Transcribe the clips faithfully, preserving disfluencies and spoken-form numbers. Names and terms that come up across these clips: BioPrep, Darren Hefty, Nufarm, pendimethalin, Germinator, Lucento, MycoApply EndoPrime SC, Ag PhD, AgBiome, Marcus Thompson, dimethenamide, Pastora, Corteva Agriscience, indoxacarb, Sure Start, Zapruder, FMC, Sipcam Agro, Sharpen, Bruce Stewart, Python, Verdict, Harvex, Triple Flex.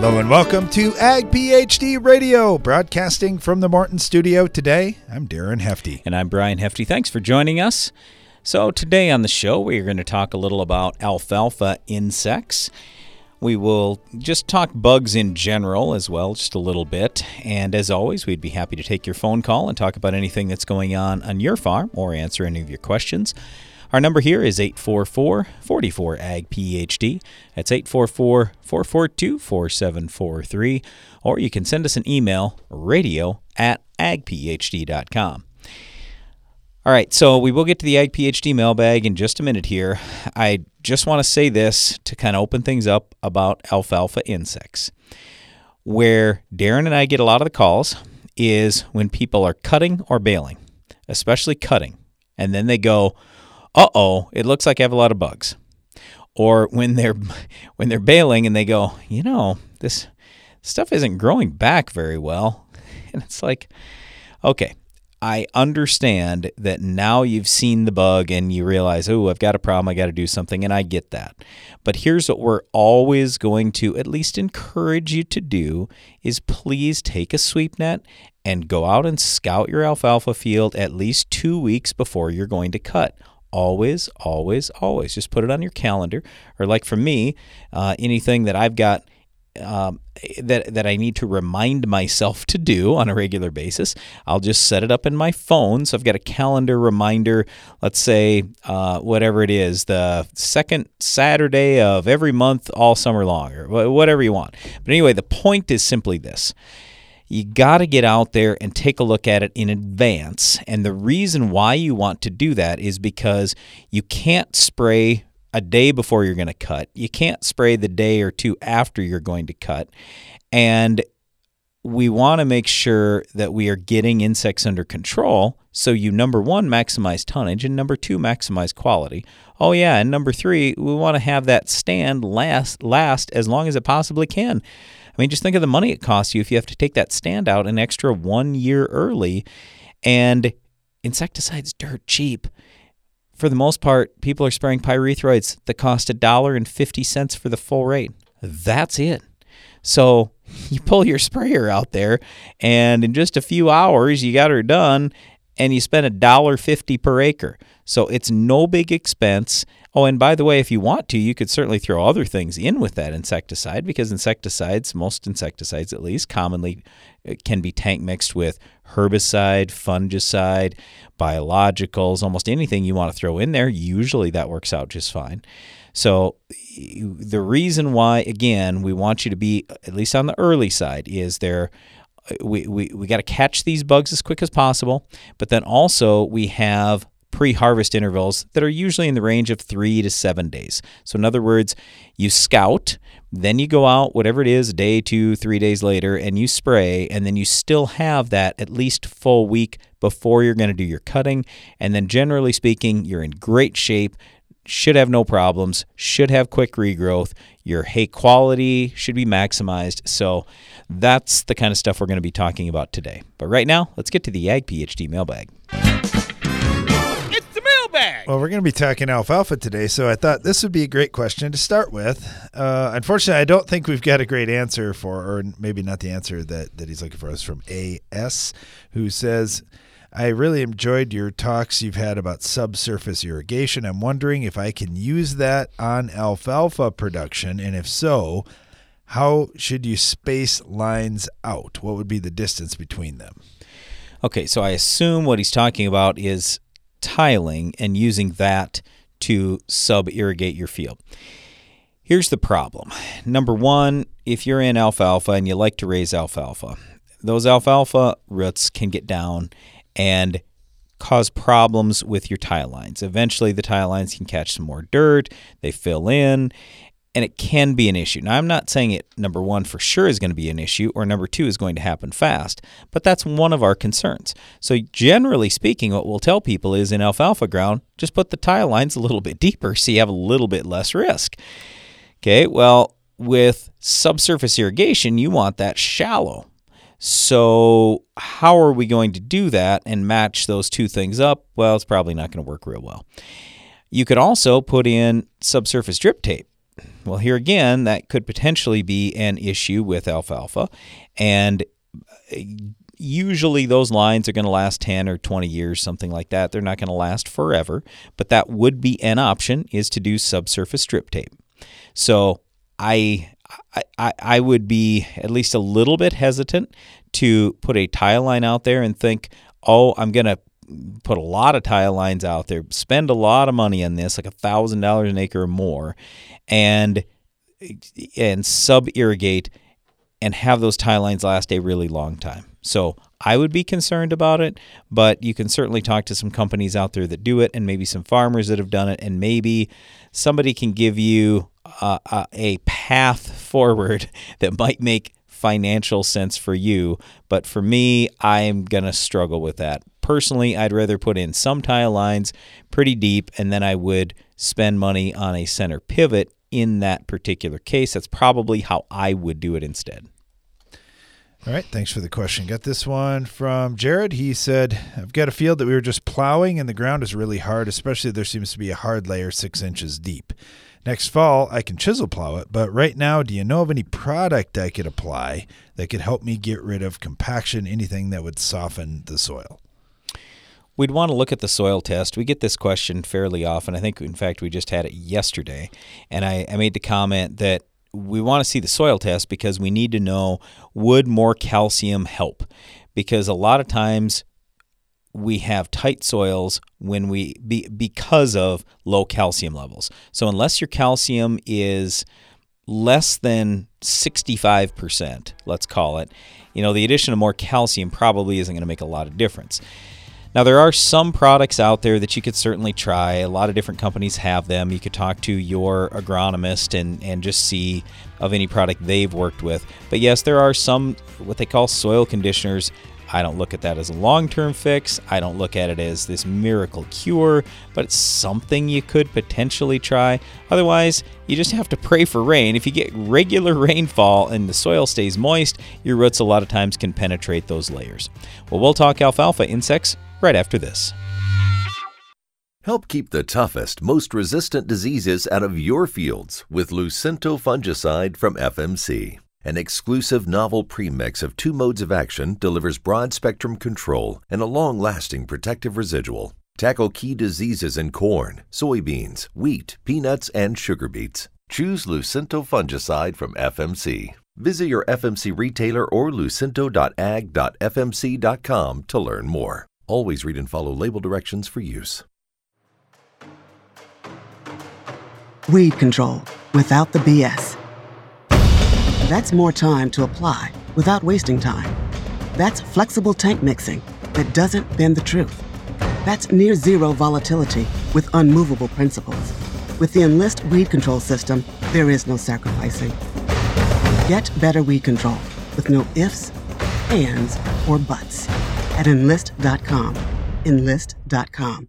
Hello and welcome to Ag PhD Radio, broadcasting from the Morton Studio. Today, I'm Darren Hefty. And I'm Brian Hefty. Thanks for joining us. So today on the show, we're going to talk a little about alfalfa insects. We will just talk bugs in general as well, just a little bit. And as always, we'd be happy to take your phone call and talk about anything that's going on on your farm or answer any of your questions. Our number here is eight four four, four four, A G P H D. That's eight four four, four four two, four seven four three. Or you can send us an email, radio at agphd.com. All right, so we will get to the Ag PhD mailbag in just a minute here. I just want to say this to kind of open things up about alfalfa insects. Where Darren and I get a lot of the calls is when people are cutting or baling, especially cutting, and then they go, uh-oh, it looks like I have a lot of bugs. Or when they're when they're baling and they go, you know, this stuff isn't growing back very well. And it's like, okay, I understand that now you've seen the bug and you realize, oh, I've got a problem, I got to do something, and I get that. But here's what we're always going to at least encourage you to do is please take a sweep net and go out and scout your alfalfa field at least two weeks before you're going to cut. Always, always, always. Just put it on your calendar. Or like for me, uh, anything that I've got um, that that I need to remind myself to do on a regular basis, I'll just set it up in my phone. So I've got a calendar reminder, let's say uh, whatever it is, the second Saturday of every month all summer long or whatever you want. But anyway, the point is simply this. You got to get out there and take a look at it in advance. And the reason why you want to do that is because you can't spray a day before you're going to cut. You can't spray the day or two after you're going to cut. And we want to make sure that we are getting insects under control so you, number one, maximize tonnage, and number two, maximize quality. Oh, yeah, and number three, we want to have that stand last, last as long as it possibly can. I mean, just think of the money it costs you if you have to take that stand out an extra one year early. And insecticide's dirt cheap. For the most part, people are spraying pyrethroids that cost one dollar and fifty cents for the full rate. That's it. So you pull your sprayer out there, and in just a few hours, you got her done, and you spend one dollar and fifty cents per acre. So it's no big expense. Oh, and by the way, if you want to, you could certainly throw other things in with that insecticide because insecticides, most insecticides at least, commonly can be tank mixed with herbicide, fungicide, biologicals, almost anything you want to throw in there. Usually that works out just fine. So the reason why, again, we want you to be, at least on the early side, is there... We we, we got to catch these bugs as quick as possible, but then also we have pre-harvest intervals that are usually in the range of three to seven days. So in other words, you scout, then you go out, whatever it is, day two, three days later, and you spray, and then you still have that at least full week before you're going to do your cutting. And then generally speaking, you're in great shape, should have no problems, should have quick regrowth. Your hay quality should be maximized. So that's the kind of stuff we're going to be talking about today. But right now, let's get to the Ag PhD mailbag. It's the mailbag! Well, we're going to be talking alfalfa today, so I thought this would be a great question to start with. Uh, unfortunately, I don't think we've got a great answer for, or maybe not the answer that, that he's looking for. It's from A S, who says... I really enjoyed your talks you've had about subsurface irrigation. I'm wondering if I can use that on alfalfa production, and if so, how should you space lines out? What would be the distance between them? Okay, so I assume what he's talking about is tiling and using that to sub-irrigate your field. Here's the problem. Number one, if you're in alfalfa and you like to raise alfalfa, those alfalfa roots can get down and cause problems with your tile lines. Eventually, the tile lines can catch some more dirt, they fill in, and it can be an issue. Now, I'm not saying it, number one, for sure is going to be an issue, or number two is going to happen fast, but that's one of our concerns. So generally speaking, what we'll tell people is in alfalfa ground, just put the tile lines a little bit deeper so you have a little bit less risk. Okay, well, with subsurface irrigation, you want that shallow. So how are we going to do that and match those two things up? Well, it's probably not going to work real well. You could also put in subsurface drip tape. Well, here again, that could potentially be an issue with alfalfa, and usually those lines are going to last ten or twenty years, something like that. They're not going to last forever, but that would be an option, is to do subsurface strip tape. So I I, I would be at least a little bit hesitant to put a tile line out there and think, oh, I'm going to put a lot of tile lines out there, spend a lot of money on this, like one thousand dollars an acre or more, and and sub-irrigate and have those tile lines last a really long time. So I would be concerned about it, but you can certainly talk to some companies out there that do it, and maybe some farmers that have done it, and maybe somebody can give you Uh, uh, a path forward that might make financial sense for you. But for me, I'm going to struggle with that. Personally, I'd rather put in some tile lines pretty deep, and then I would spend money on a center pivot in that particular case. That's probably how I would do it instead. All right. Thanks for the question. Got this one from Jared. He said, I've got a field that we were just plowing, and the ground is really hard, especially there seems to be a hard layer six inches deep. Next fall, I can chisel plow it, but right now, do you know of any product I could apply that could help me get rid of compaction, anything that would soften the soil? We'd want to look at the soil test. We get this question fairly often. I think, in fact, we just had it yesterday, and I, I made the comment that we want to see the soil test because we need to know, would more calcium help? Because a lot of times we have tight soils when we be, because of low calcium levels. So unless your calcium is less than sixty-five percent, let's call it, you know, the addition of more calcium probably isn't going to make a lot of difference. Now, there are some products out there that you could certainly try. A lot of different companies have them. You could talk to your agronomist and, and just see of any product they've worked with. But yes, there are some what they call soil conditioners. I don't look at that as a long-term fix. I don't look at it as this miracle cure, but it's something you could potentially try. Otherwise, you just have to pray for rain. If you get regular rainfall and the soil stays moist, your roots a lot of times can penetrate those layers. Well, we'll talk alfalfa insects right after this. Help keep the toughest, most resistant diseases out of your fields with Lucento fungicide from F M C. An exclusive novel premix of two modes of action delivers broad-spectrum control and a long-lasting protective residual. Tackle key diseases in corn, soybeans, wheat, peanuts, and sugar beets. Choose Lucento fungicide from F M C. Visit your F M C retailer or lucento dot ag dot f m c dot com to learn more. Always read and follow label directions for use. Weed control without the B S. That's more time to apply without wasting time. That's flexible tank mixing that doesn't bend the truth. That's near zero volatility with unmovable principles. With the Enlist weed control system, there is no sacrificing. Get better weed control with no ifs, ands, or buts at enlist dot com. enlist dot com.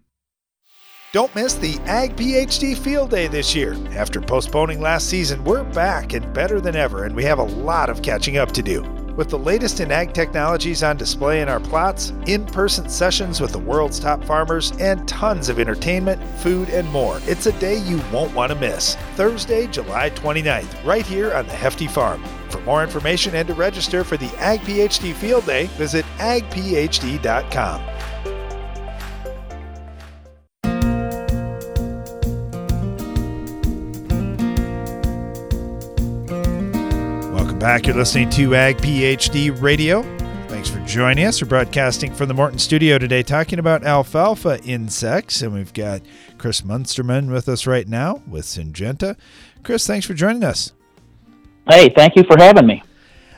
Don't miss the Ag PhD Field Day this year. After postponing last season, we're back and better than ever, and we have a lot of catching up to do. With the latest in ag technologies on display in our plots, in-person sessions with the world's top farmers, and tons of entertainment, food, and more, it's a day you won't want to miss. Thursday, July twenty-ninth, right here on the Hefty Farm. For more information and to register for the Ag PhD Field Day, visit ag p h d dot com. Back, you're listening to Ag PhD Radio. Thanks for joining us. We're broadcasting from the Morton Studio today, talking about alfalfa insects, and we've got Chris Munsterman with us right now with Syngenta. Chris, thanks for joining us. Hey, thank you for having me.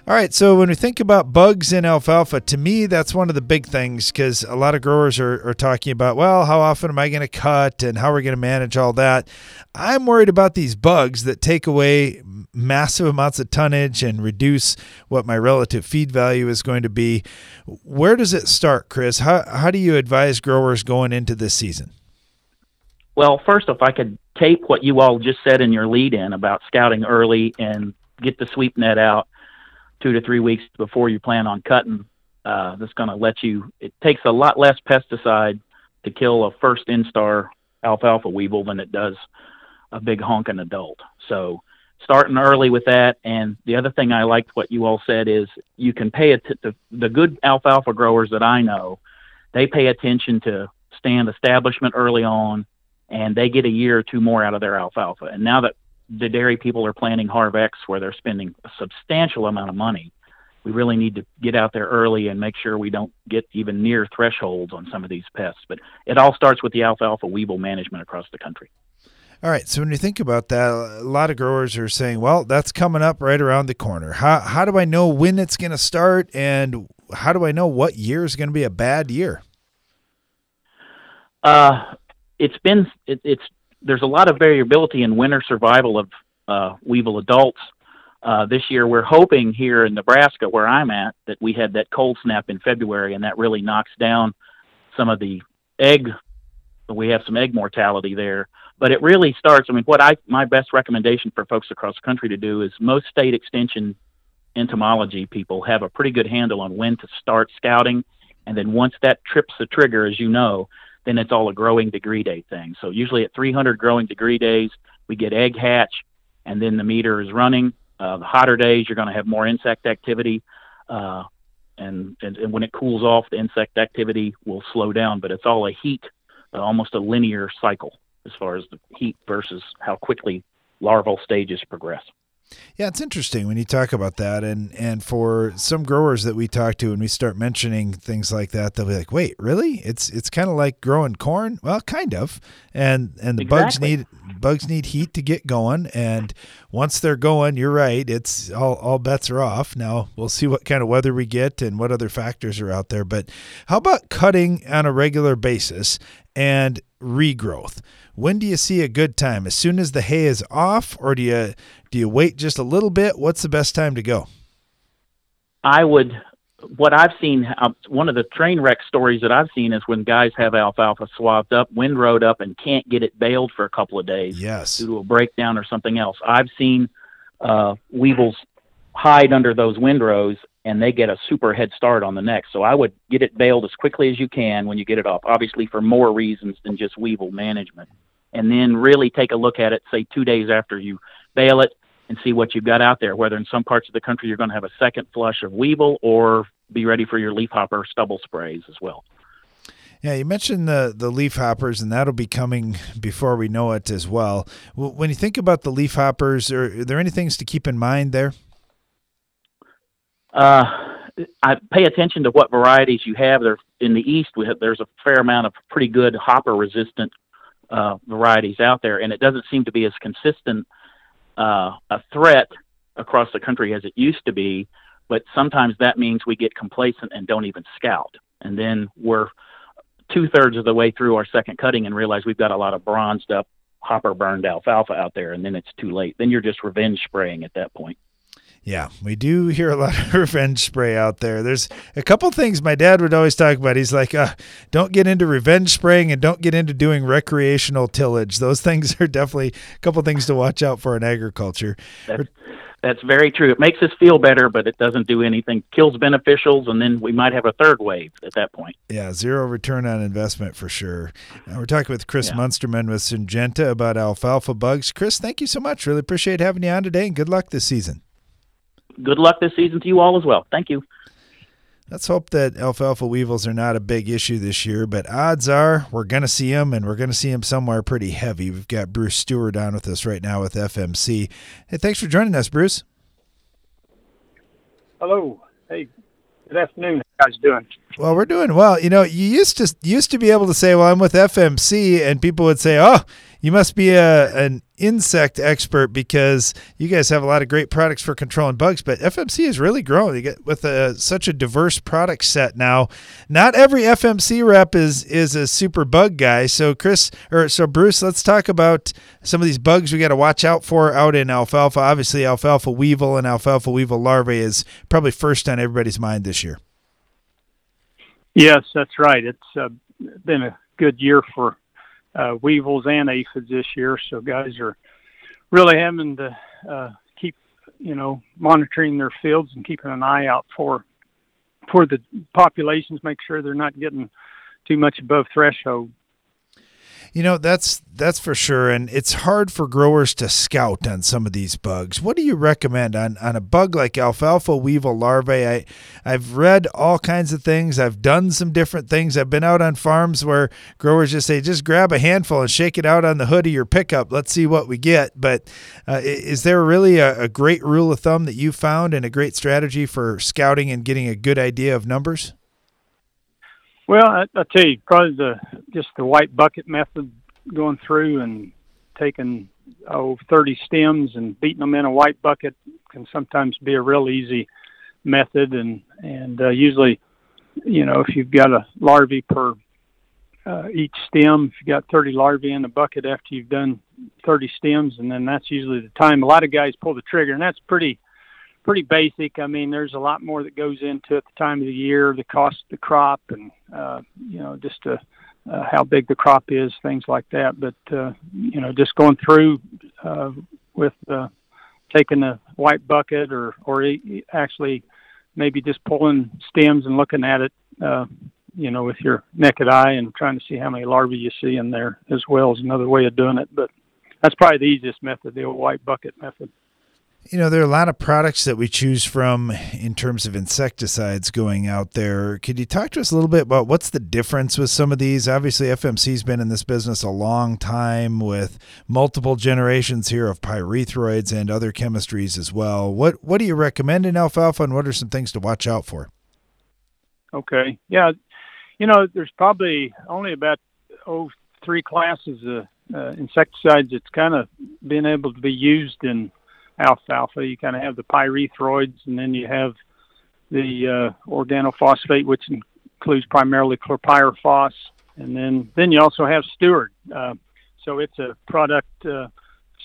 All right, so when we think about bugs in alfalfa, to me, that's one of the big things, because a lot of growers are, are talking about, well, how often am I going to cut and how are we going to manage all that? I'm worried about these bugs that take away massive amounts of tonnage and reduce what my relative feed value is going to be. Where does it start, Chris? How, how do you advise growers going into this season? Well, first, if I could take what you all just said in your lead-in about scouting early and get the sweep net out two to three weeks before you plan on cutting, uh, that's going to let you, it takes a lot less pesticide to kill a first instar alfalfa weevil than it does a big honking adult. So starting early with that. And the other thing I liked what you all said is you can pay it to the good alfalfa growers that I know, they pay attention to stand establishment early on, and they get a year or two more out of their alfalfa. And now that the dairy people are planning Harvex, where they're spending a substantial amount of money, we really need to get out there early and make sure we don't get even near thresholds on some of these pests. But it all starts with the alfalfa weevil management across the country. All right, so when you think about that, a lot of growers are saying, well, that's coming up right around the corner. How, how do I know when it's going to start, and how do I know what year is going to be a bad year? Uh, it's been it, – it's there's a lot of variability in winter survival of uh, weevil adults. Uh, this year we're hoping here in Nebraska, where I'm at, that we had that cold snap in February, and that really knocks down some of the egg. We have some egg mortality there. But it really starts, I mean, what I my best recommendation for folks across the country to do is most state extension entomology people have a pretty good handle on when to start scouting. And then once that trips the trigger, as you know, then it's all a growing degree day thing. So usually at three hundred growing degree days, we get egg hatch, and then the meter is running. Uh, the hotter days, you're going to have more insect activity. Uh, and, and, and when it cools off, the insect activity will slow down. But it's all a heat, uh, almost a linear cycle as far as the heat versus how quickly larval stages progress. Yeah, it's interesting when you talk about that. And, and for some growers that we talk to, when we start mentioning things like that, they'll be like, wait, really? It's it's kind of like growing corn? Well, kind of. And and the exactly. bugs need bugs need heat to get going. And once they're going, you're right, it's all, all bets are off. Now we'll see what kind of weather we get and what other factors are out there. But how about cutting on a regular basis and regrowth? When do you see a good time? As soon as the hay is off, or do you do you wait just a little bit? What's the best time to go? I would, what I've seen, one of the train wreck stories that I've seen is when guys have alfalfa swabbed up, windrowed up, and can't get it baled for a couple of days yes. due to a breakdown or something else. I've seen uh, weevils hide under those windrows, and they get a super head start on the next. So I would get it baled as quickly as you can when you get it off, obviously for more reasons than just weevil management. And then really take a look at it, say two days after you bale it, and see what you've got out there, whether in some parts of the country you're going to have a second flush of weevil, or be ready for your leafhopper stubble sprays as well. Yeah, you mentioned the, the leafhoppers, and that'll be coming before we know it as well. When you think about the leafhoppers, are, are there any things to keep in mind there? Uh, I pay attention to what varieties you have there. In the East, we have, there's a fair amount of pretty good hopper resistant, uh, varieties out there. And it doesn't seem to be as consistent, uh, a threat across the country as it used to be, but sometimes that means we get complacent and don't even scout. And then we're two thirds of the way through our second cutting and realize we've got a lot of bronzed up hopper burned alfalfa out there. And then it's too late. Then you're just revenge spraying at that point. Yeah, we do hear a lot of revenge spray out there. There's a couple things my dad would always talk about. He's like, uh, don't get into revenge spraying and don't get into doing recreational tillage. Those things are definitely a couple things to watch out for in agriculture. That's, that's very true. It makes us feel better, but it doesn't do anything. Kills beneficials, and then we might have a third wave at that point. Yeah, zero return on investment for sure. Now we're talking with Chris yeah. Munsterman with Syngenta about alfalfa bugs. Chris, thank you so much. Really appreciate having you on today, and good luck this season. Good luck this season to you all as well. Thank you. Let's hope that alfalfa weevils are not a big issue this year, but odds are we're going to see them, and we're going to see them somewhere pretty heavy. We've got Bruce Stewart on with us right now with F M C. Hey, thanks for joining us, Bruce. Hello. Hey, good afternoon. How you guys doing? Well, we're doing well. You know, you used to used to be able to say, well, I'm with F M C, and people would say, oh, You must be a an insect expert because you guys have a lot of great products for controlling bugs, but F M C is really growing. You get with a, such a diverse product set now. Not every F M C rep is is a super bug guy. So Chris or so Bruce, let's talk about some of these bugs we got to watch out for out in alfalfa. Obviously, alfalfa weevil and alfalfa weevil larvae is probably first on everybody's mind this year. Yes, that's right. It's uh, been a good year for uh, weevils and aphids this year, so guys are really having to uh, keep, you know, monitoring their fields and keeping an eye out for for the populations, make sure they're not getting too much above threshold. You know, that's that's for sure, and it's hard for growers to scout on some of these bugs. What do you recommend on, on a bug like alfalfa weevil larvae? I, I've read all kinds of things. I've done some different things. I've been out on farms where growers just say, just grab a handful and shake it out on the hood of your pickup. Let's see what we get. But uh, is there really a, a great rule of thumb that you found and a great strategy for scouting and getting a good idea of numbers? Well, I, I tell you, probably the just the white bucket method, going through and taking oh thirty stems and beating them in a white bucket can sometimes be a real easy method. And and uh, usually, you know, if you've got a larvae per uh, each stem, if you've got thirty larvae in the bucket after you've done thirty stems, and then that's usually the time a lot of guys pull the trigger, and that's pretty. pretty basic. I mean, there's a lot more that goes into it, the time of the year, the cost of the crop, and, uh, you know, just uh, uh, how big the crop is, things like that. But, uh, you know, just going through uh, with uh, taking a white bucket or, or actually maybe just pulling stems and looking at it, uh, you know, with your naked eye and trying to see how many larvae you see in there as well is another way of doing it. But that's probably the easiest method, the old white bucket method. You know, there are a lot of products that we choose from in terms of insecticides going out there. Could you talk to us a little bit about what's the difference with some of these? Obviously, F M C's been in this business a long time with multiple generations here of pyrethroids and other chemistries as well. What what do you recommend in alfalfa, and what are some things to watch out for? Okay. Yeah. You know, there's probably only about oh, three classes of uh, insecticides that's kind of been able to be used in alfalfa. You kind of have the pyrethroids, and then you have the uh, organophosphate, which includes primarily chlorpyrifos, and then then you also have Steward. Uh, so it's a product. Uh,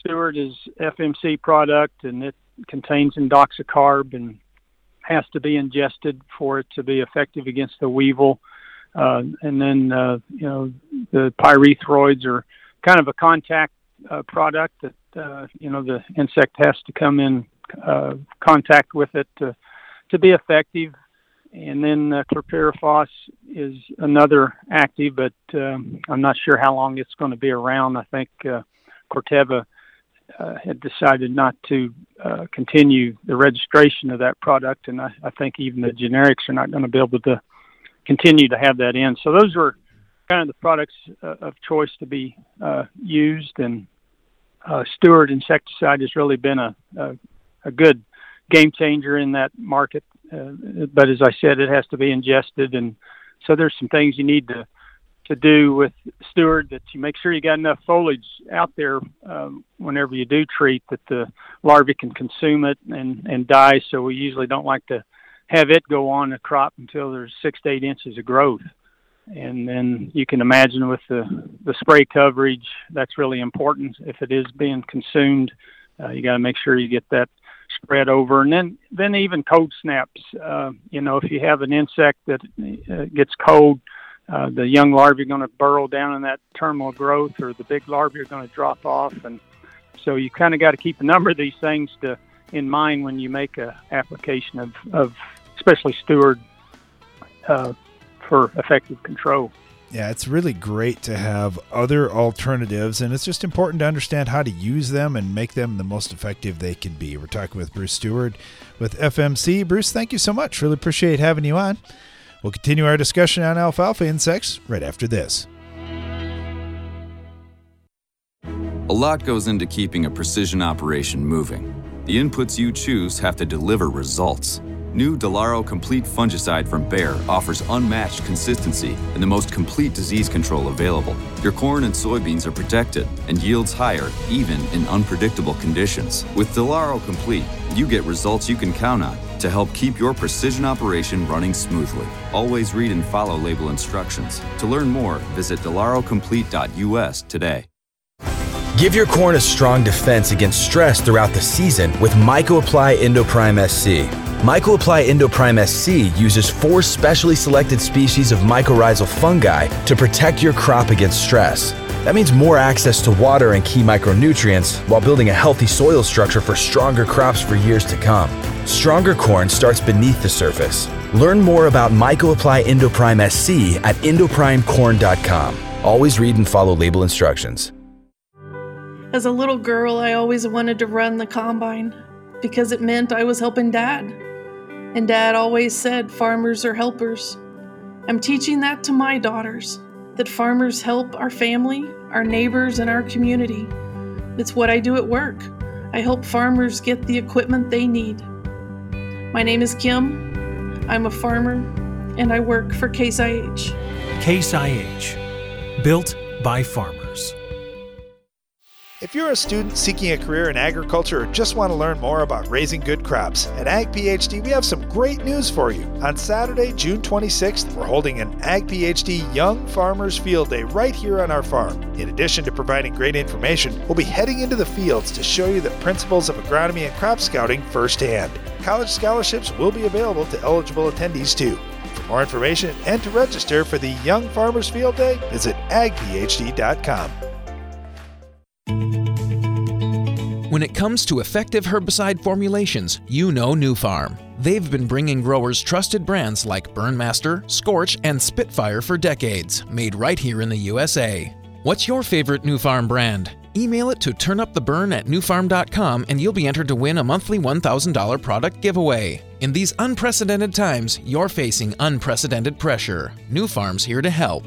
Steward is F M C product, and it contains indoxacarb and has to be ingested for it to be effective against the weevil. Uh, and then uh, you know, the pyrethroids are kind of a contact uh, product that. Uh, you know, the insect has to come in uh, contact with it to, to be effective. And then uh, chlorpyrifos is another active, but um, I'm not sure how long it's going to be around. I think uh, Corteva uh, had decided not to uh, continue the registration of that product, and I, I think even the generics are not going to be able to continue to have that in. So those were kind of the products uh, of choice to be uh, used, and Uh, Steward insecticide has really been a, a, a good game changer in that market. Uh, but as I said, it has to be ingested. And so there's some things you need to, to do with Steward, that you make sure you got enough foliage out there um, whenever you do treat, that the larvae can consume it and, and die. So we usually don't like to have it go on a crop until there's six to eight inches of growth. And then you can imagine with the, the spray coverage, that's really important. If it is being consumed, uh, you got to make sure you get that spread over. And then, then even cold snaps. Uh, you know, if you have an insect that uh, gets cold, uh, the young larvae are going to burrow down in that terminal growth, or the big larvae are going to drop off. And so you kind of got to keep a number of these things to in mind when you make a application of, of especially Steward uh for effective control. Yeah, it's really great to have other alternatives, and it's just important to understand how to use them and make them the most effective they can be. We're talking with Bruce Stewart with F M C. Bruce, thank you so much. Really appreciate having you on. We'll continue our discussion on alfalfa insects right after this. A lot goes into keeping a precision operation moving. The inputs you choose have to deliver results. New Delaro Complete fungicide from Bayer offers unmatched consistency and the most complete disease control available. Your corn and soybeans are protected and yields higher even in unpredictable conditions. With Delaro Complete, you get results you can count on to help keep your precision operation running smoothly. Always read and follow label instructions. To learn more, visit delaro complete dot U S today. Give your corn a strong defense against stress throughout the season with MycoApply EndoPrime S C. MycoApply EndoPrime S C uses four specially selected species of mycorrhizal fungi to protect your crop against stress. That means more access to water and key micronutrients while building a healthy soil structure for stronger crops for years to come. Stronger corn starts beneath the surface. Learn more about MycoApply EndoPrime S C at endoprime corn dot com. Always read and follow label instructions. As a little girl, I always wanted to run the combine because it meant I was helping Dad. And Dad always said farmers are helpers. I'm teaching that to my daughters, that farmers help our family, our neighbors, and our community. It's what I do at work. I help farmers get the equipment they need. My name is Kim. I'm a farmer, and I work for Case I H. Case I H, built by farmers. If you're a student seeking a career in agriculture or just want to learn more about raising good crops, at Ag PhD we have some great news for you. On Saturday, June twenty-sixth, we're holding an Ag PhD Young Farmers Field Day right here on our farm. In addition to providing great information, we'll be heading into the fields to show you the principles of agronomy and crop scouting firsthand. College scholarships will be available to eligible attendees too. For more information and to register for the Young Farmers Field Day, visit ag p h d dot com. When it comes to effective herbicide formulations, you know Nufarm. They've been bringing growers trusted brands like Burnmaster, Scorch, and Spitfire for decades, made right here in the U S A. What's your favorite Nufarm brand? Email it to turn up the burn at nufarm dot com and you'll be entered to win a monthly one thousand dollars product giveaway. In these unprecedented times, you're facing unprecedented pressure. Nufarm's here to help.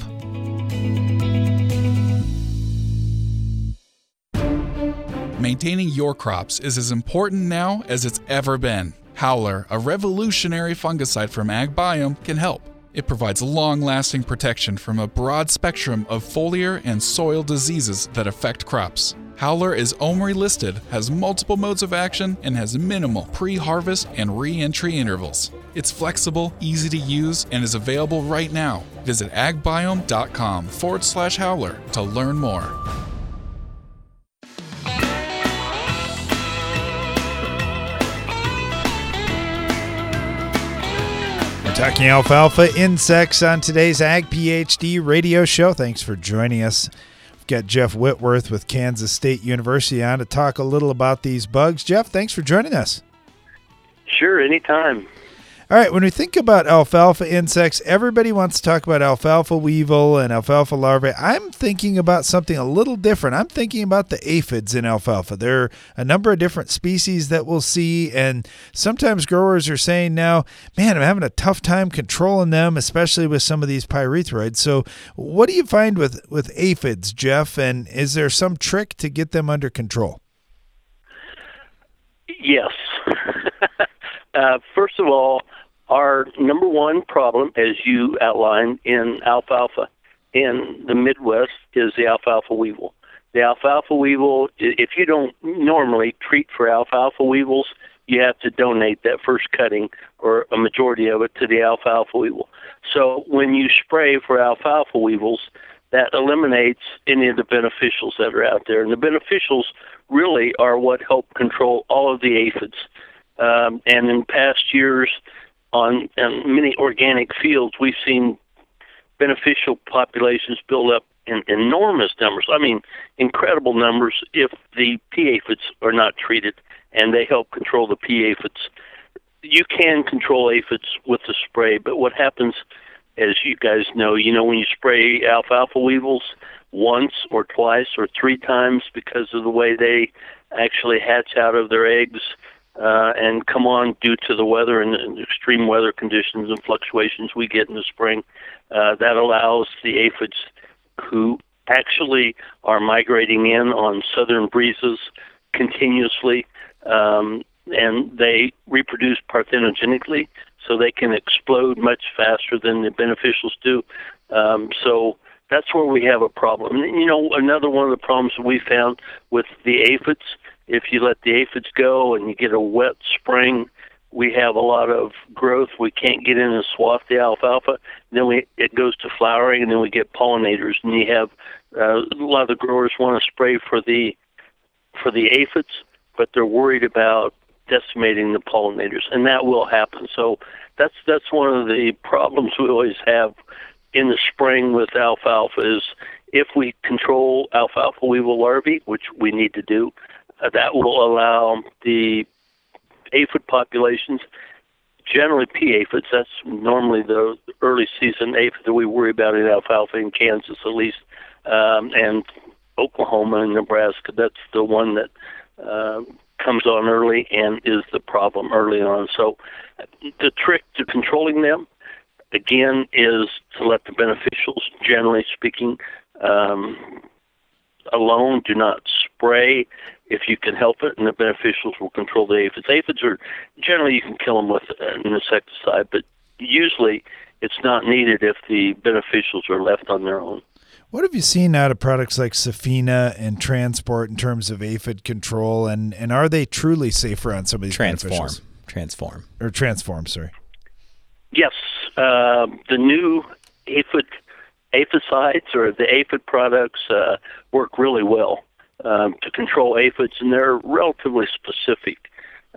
Maintaining your crops is as important now as it's ever been. Howler, a revolutionary fungicide from AgBiome, can help. It provides long-lasting protection from a broad spectrum of foliar and soil diseases that affect crops. Howler is OMRI listed, has multiple modes of action, and has minimal pre-harvest and re-entry intervals. It's flexible, easy to use, and is available right now. Visit agbiome.com forward slash howler to learn more. Talking alfalfa insects on today's Ag PhD radio show. Thanks for joining us. We've got Jeff Whitworth with Kansas State University on to talk a little about these bugs. Jeff, thanks for joining us. Sure, anytime. All right, when we think about alfalfa insects, everybody wants to talk about alfalfa weevil and alfalfa larvae. I'm thinking about something a little different. I'm thinking about the aphids in alfalfa. There are a number of different species that we'll see, and sometimes growers are saying now, man, I'm having a tough time controlling them, especially with some of these pyrethroids. So what do you find with, with aphids, Jeff, and is there some trick to get them under control? Yes. uh, first of all, our number one problem, as you outlined, in alfalfa in the Midwest is the alfalfa weevil. The alfalfa weevil, if you don't normally treat for alfalfa weevils, you have to donate that first cutting or a majority of it to the alfalfa weevil. So when you spray for alfalfa weevils, that eliminates any of the beneficials that are out there. And the beneficials really are what help control all of the aphids. Um, and in past years, On, on many organic fields, we've seen beneficial populations build up in enormous numbers. I mean, incredible numbers if the P. aphids are not treated, and they help control the P. aphids. You can control aphids with the spray, but what happens, as you guys know, you know, when you spray alfalfa weevils once or twice or three times because of the way they actually hatch out of their eggs, Uh, and come on due to the weather and, and extreme weather conditions and fluctuations we get in the spring, uh, that allows the aphids who actually are migrating in on southern breezes continuously, um, and they reproduce parthenogenically, so they can explode much faster than the beneficials do. Um, so that's where we have a problem. And, you know, another one of the problems we found with the aphids, if you let the aphids go and you get a wet spring, we have a lot of growth. We can't get in and swath the alfalfa. Then we it goes to flowering, and then we get pollinators. And you have uh, a lot of the growers want to spray for the for the aphids, but they're worried about decimating the pollinators, and that will happen. So that's that's one of the problems we always have in the spring with alfalfa is if we control alfalfa weevil larvae, which we need to do, uh, that will allow the aphid populations, generally pea aphids, that's normally the early season aphid that we worry about in alfalfa in Kansas at least, um, and Oklahoma and Nebraska, that's the one that uh, comes on early and is the problem early on. So the trick to controlling them, again, is to let the beneficials, generally speaking, um, alone. Do not spray if you can help it, and the beneficials will control the aphids. Aphids are generally you can kill them with an insecticide, but usually it's not needed if the beneficials are left on their own. What have you seen out of products like Safina and Transport in terms of aphid control, and, and are they truly safer on some of these Transform. beneficials? Transform. Or Transform, sorry. Yes. Uh, the new aphid aphicides or the aphid products uh, work really well um, to control aphids, and they're relatively specific.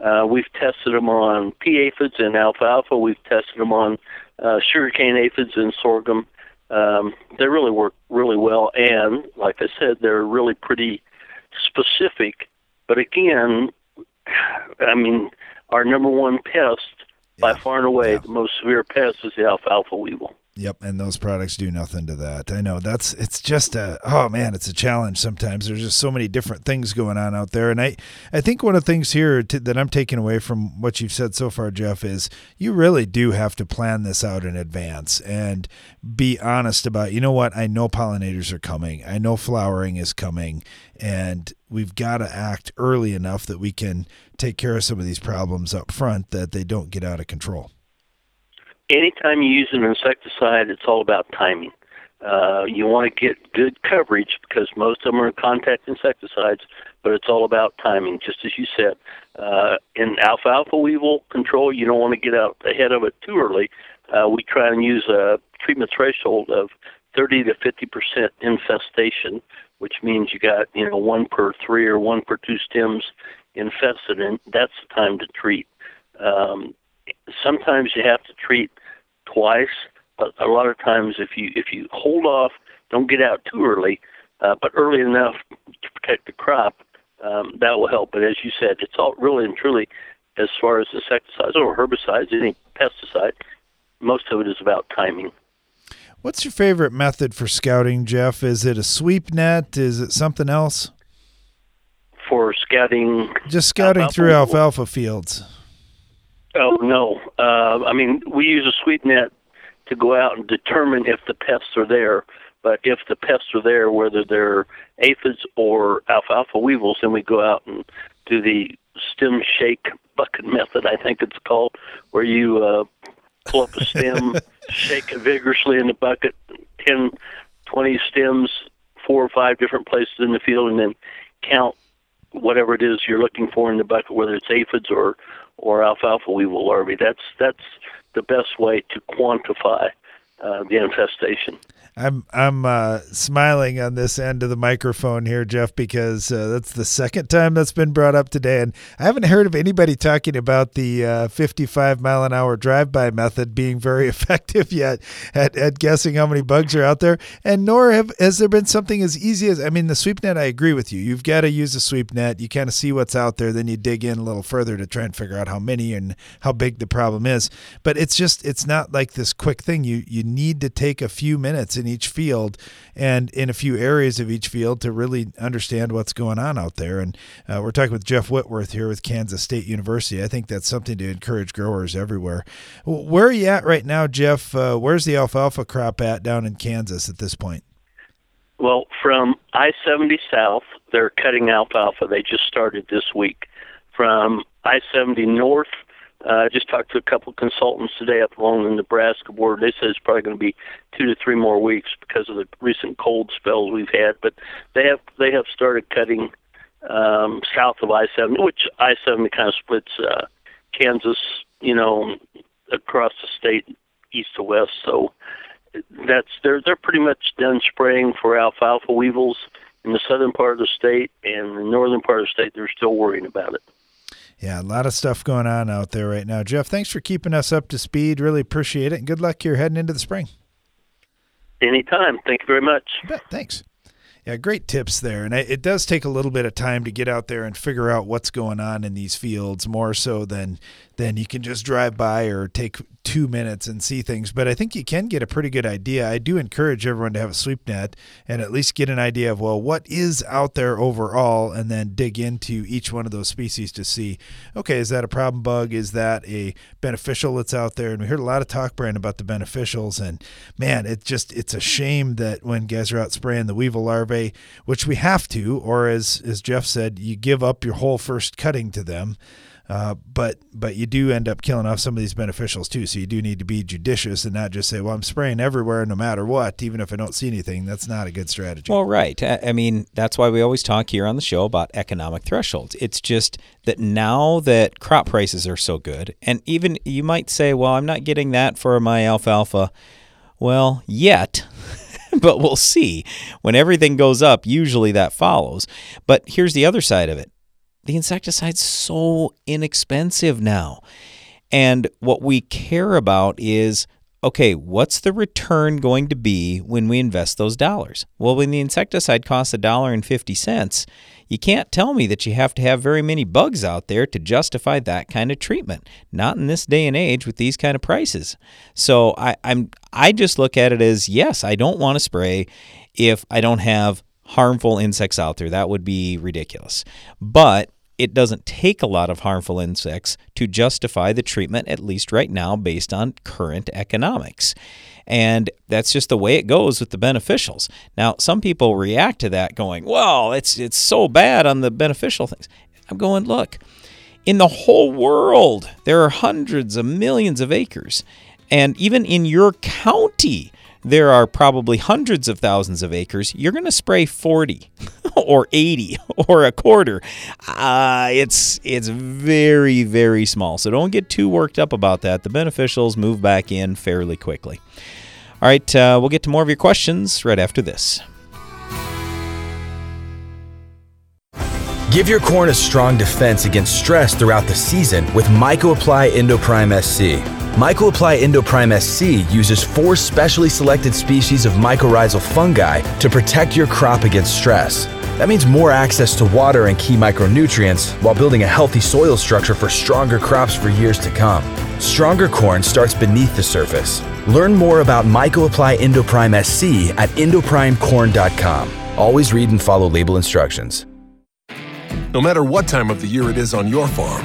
Uh, we've tested them on pea aphids and alfalfa. We've tested them on uh, sugarcane aphids and sorghum. Um, they really work really well, and like I said, they're really pretty specific. But again, I mean, our number one pest, yeah. by far and away, yeah. the most severe pest is the alfalfa weevil. Yep, and those products do nothing to that. I know that's it's just a oh man, it's a challenge sometimes. There's just so many different things going on out there, and I, I think one of the things here to, that I'm taking away from what you've said so far, Jeff, is you really do have to plan this out in advance and be honest about. You know what? I know pollinators are coming. I know flowering is coming, and we've got to act early enough that we can take care of some of these problems up front that they don't get out of control. Anytime you use an insecticide, it's all about timing. Uh, you want to get good coverage because most of them are contact insecticides, but it's all about timing, just as you said. Uh, in alfalfa weevil control, you don't want to get out ahead of it too early. Uh, we try and use a treatment threshold of thirty to fifty percent infestation, which means you got, you know, one per three or one per two stems infested, and that's the time to treat. Um, Sometimes you have to treat twice, but a lot of times if you if you hold off, don't get out too early, uh, but early enough to protect the crop, um, that will help. But as you said, it's all really and truly, as far as insecticides or herbicides, any pesticide, most of it is about timing. What's your favorite method for scouting, Jeff? Is it a sweep net? Is it something else? For scouting? Just scouting alfalfa through alfalfa fields. Oh, no. Uh, I mean, we use a sweep net to go out and determine if the pests are there. But if the pests are there, whether they're aphids or alfalfa weevils, then we go out and do the stem shake bucket method, I think it's called, where you uh, pull up a stem, shake it vigorously in the bucket, ten, twenty stems, four or five different places in the field, and then count whatever it is you're looking for in the bucket, whether it's aphids or or alfalfa weevil larvae. That's that's the best way to quantify uh, the infestation. I'm I'm uh, smiling on this end of the microphone here, Jeff, because uh, that's the second time that's been brought up today, and I haven't heard of anybody talking about the uh, fifty-five mile an hour drive-by method being very effective yet at, at guessing how many bugs are out there, and nor have, has there been something as easy as, I mean, the sweep net, I agree with you. You've got to use a sweep net. You kind of see what's out there, then you dig in a little further to try and figure out how many and how big the problem is, but it's just, it's not like this quick thing. You, you need to take a few minutes in each field and in a few areas of each field to really understand what's going on out there. And uh, we're talking with Jeff Whitworth here with Kansas State University. I think that's something to encourage growers everywhere. Where are you at right now, Jeff? Uh, where's the alfalfa crop at down in Kansas at this point? Well, from I seventy South, they're cutting alfalfa. They just started this week. From I seventy north. I uh, just talked to a couple of consultants today up along the Nebraska border. They said it's probably going to be two to three more weeks because of the recent cold spells we've had. But they have they have started cutting um, south of I seventy, which I seventy kind of splits uh, Kansas, you know, across the state east to west. So that's they're they're pretty much done spraying for alfalfa weevils in the southern part of the state, and the northern part of the state they're still worrying about it. Yeah, a lot of stuff going on out there right now. Jeff, thanks for keeping us up to speed. Really appreciate it. And good luck here heading into the spring. Anytime. Thank you very much. You bet. Thanks. Yeah, great tips there. And it does take a little bit of time to get out there and figure out what's going on in these fields, more so than, than you can just drive by or take two minutes and see things. But I think you can get a pretty good idea. I do encourage everyone to have a sweep net and at least get an idea of, well, what is out there overall, and then dig into each one of those species to see, okay, is that a problem bug? Is that a beneficial that's out there? And we heard a lot of talk, Brian, about the beneficials. And, man, it just it's a shame that when guys are out spraying the weevil larvae, which we have to, or as, as Jeff said, you give up your whole first cutting to them. Uh, but but you do end up killing off some of these beneficials too. So you do need to be judicious and not just say, well, I'm spraying everywhere no matter what, even if I don't see anything. That's not a good strategy. Well, right. I mean, that's why we always talk here on the show about economic thresholds. It's just that now that crop prices are so good, and even you might say, well, I'm not getting that for my alfalfa. Well, yet... But we'll see. When everything goes up, usually that follows. But here's the other side of it. The insecticide's so inexpensive now. And what we care about is, okay, what's the return going to be when we invest those dollars? Well, when the insecticide costs one dollar and fifty cents, you can't tell me that you have to have very many bugs out there to justify that kind of treatment. Not in this day and age with these kind of prices. So I, I'm I just look at it as, yes, I don't want to spray if I don't have harmful insects out there. That would be ridiculous. But it doesn't take a lot of harmful insects to justify the treatment, at least right now, based on current economics. And that's just the way it goes with the beneficials. Now, some people react to that going, well, it's it's so bad on the beneficial things. I'm going, look, in the whole world, there are hundreds of millions of acres. And even in your county, there are probably hundreds of thousands of acres. You're going to spray forty or eighty or a quarter. Uh, it's it's very, very small. So don't get too worked up about that. The beneficials move back in fairly quickly. All right, uh, we'll get to more of your questions right after this. Give your corn a strong defense against stress throughout the season with MycoApply EndoPrime S C. MycoApply EndoPrime S C uses four specially selected species of mycorrhizal fungi to protect your crop against stress. That means more access to water and key micronutrients while building a healthy soil structure for stronger crops for years to come. Stronger corn starts beneath the surface. Learn more about MycoApply EndoPrime S C at endoprime corn dot com. Always read and follow label instructions. No matter what time of the year it is on your farm,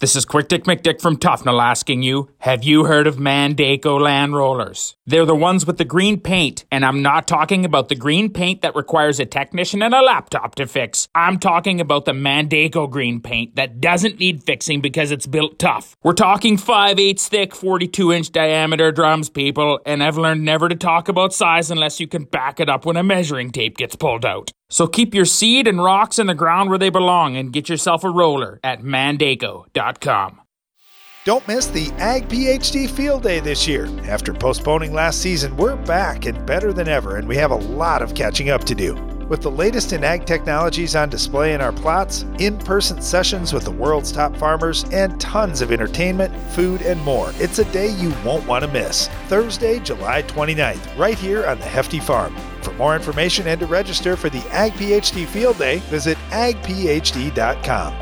This is Quick Dick McDick from Tufnell asking you, have you heard of Mandaco Land Rollers? They're the ones with the green paint, and I'm not talking about the green paint that requires a technician and a laptop to fix. I'm talking about the Mandaco green paint that doesn't need fixing because it's built tough. We're talking five eighths thick, forty-two inch diameter drums, people, and I've learned never to talk about size unless you can back it up when a measuring tape gets pulled out. So keep your seed and rocks in the ground where they belong and get yourself a roller at mandaco dot com. Don't miss the Ag PhD Field Day this year. After postponing last season, we're back and better than ever, and we have a lot of catching up to do. With the latest in ag technologies on display in our plots, in-person sessions with the world's top farmers, and tons of entertainment, food, and more, it's a day you won't want to miss. Thursday, July twenty-ninth, right here on the Hefty Farm. For more information and to register for the Ag PhD Field Day, visit ag p h d dot com.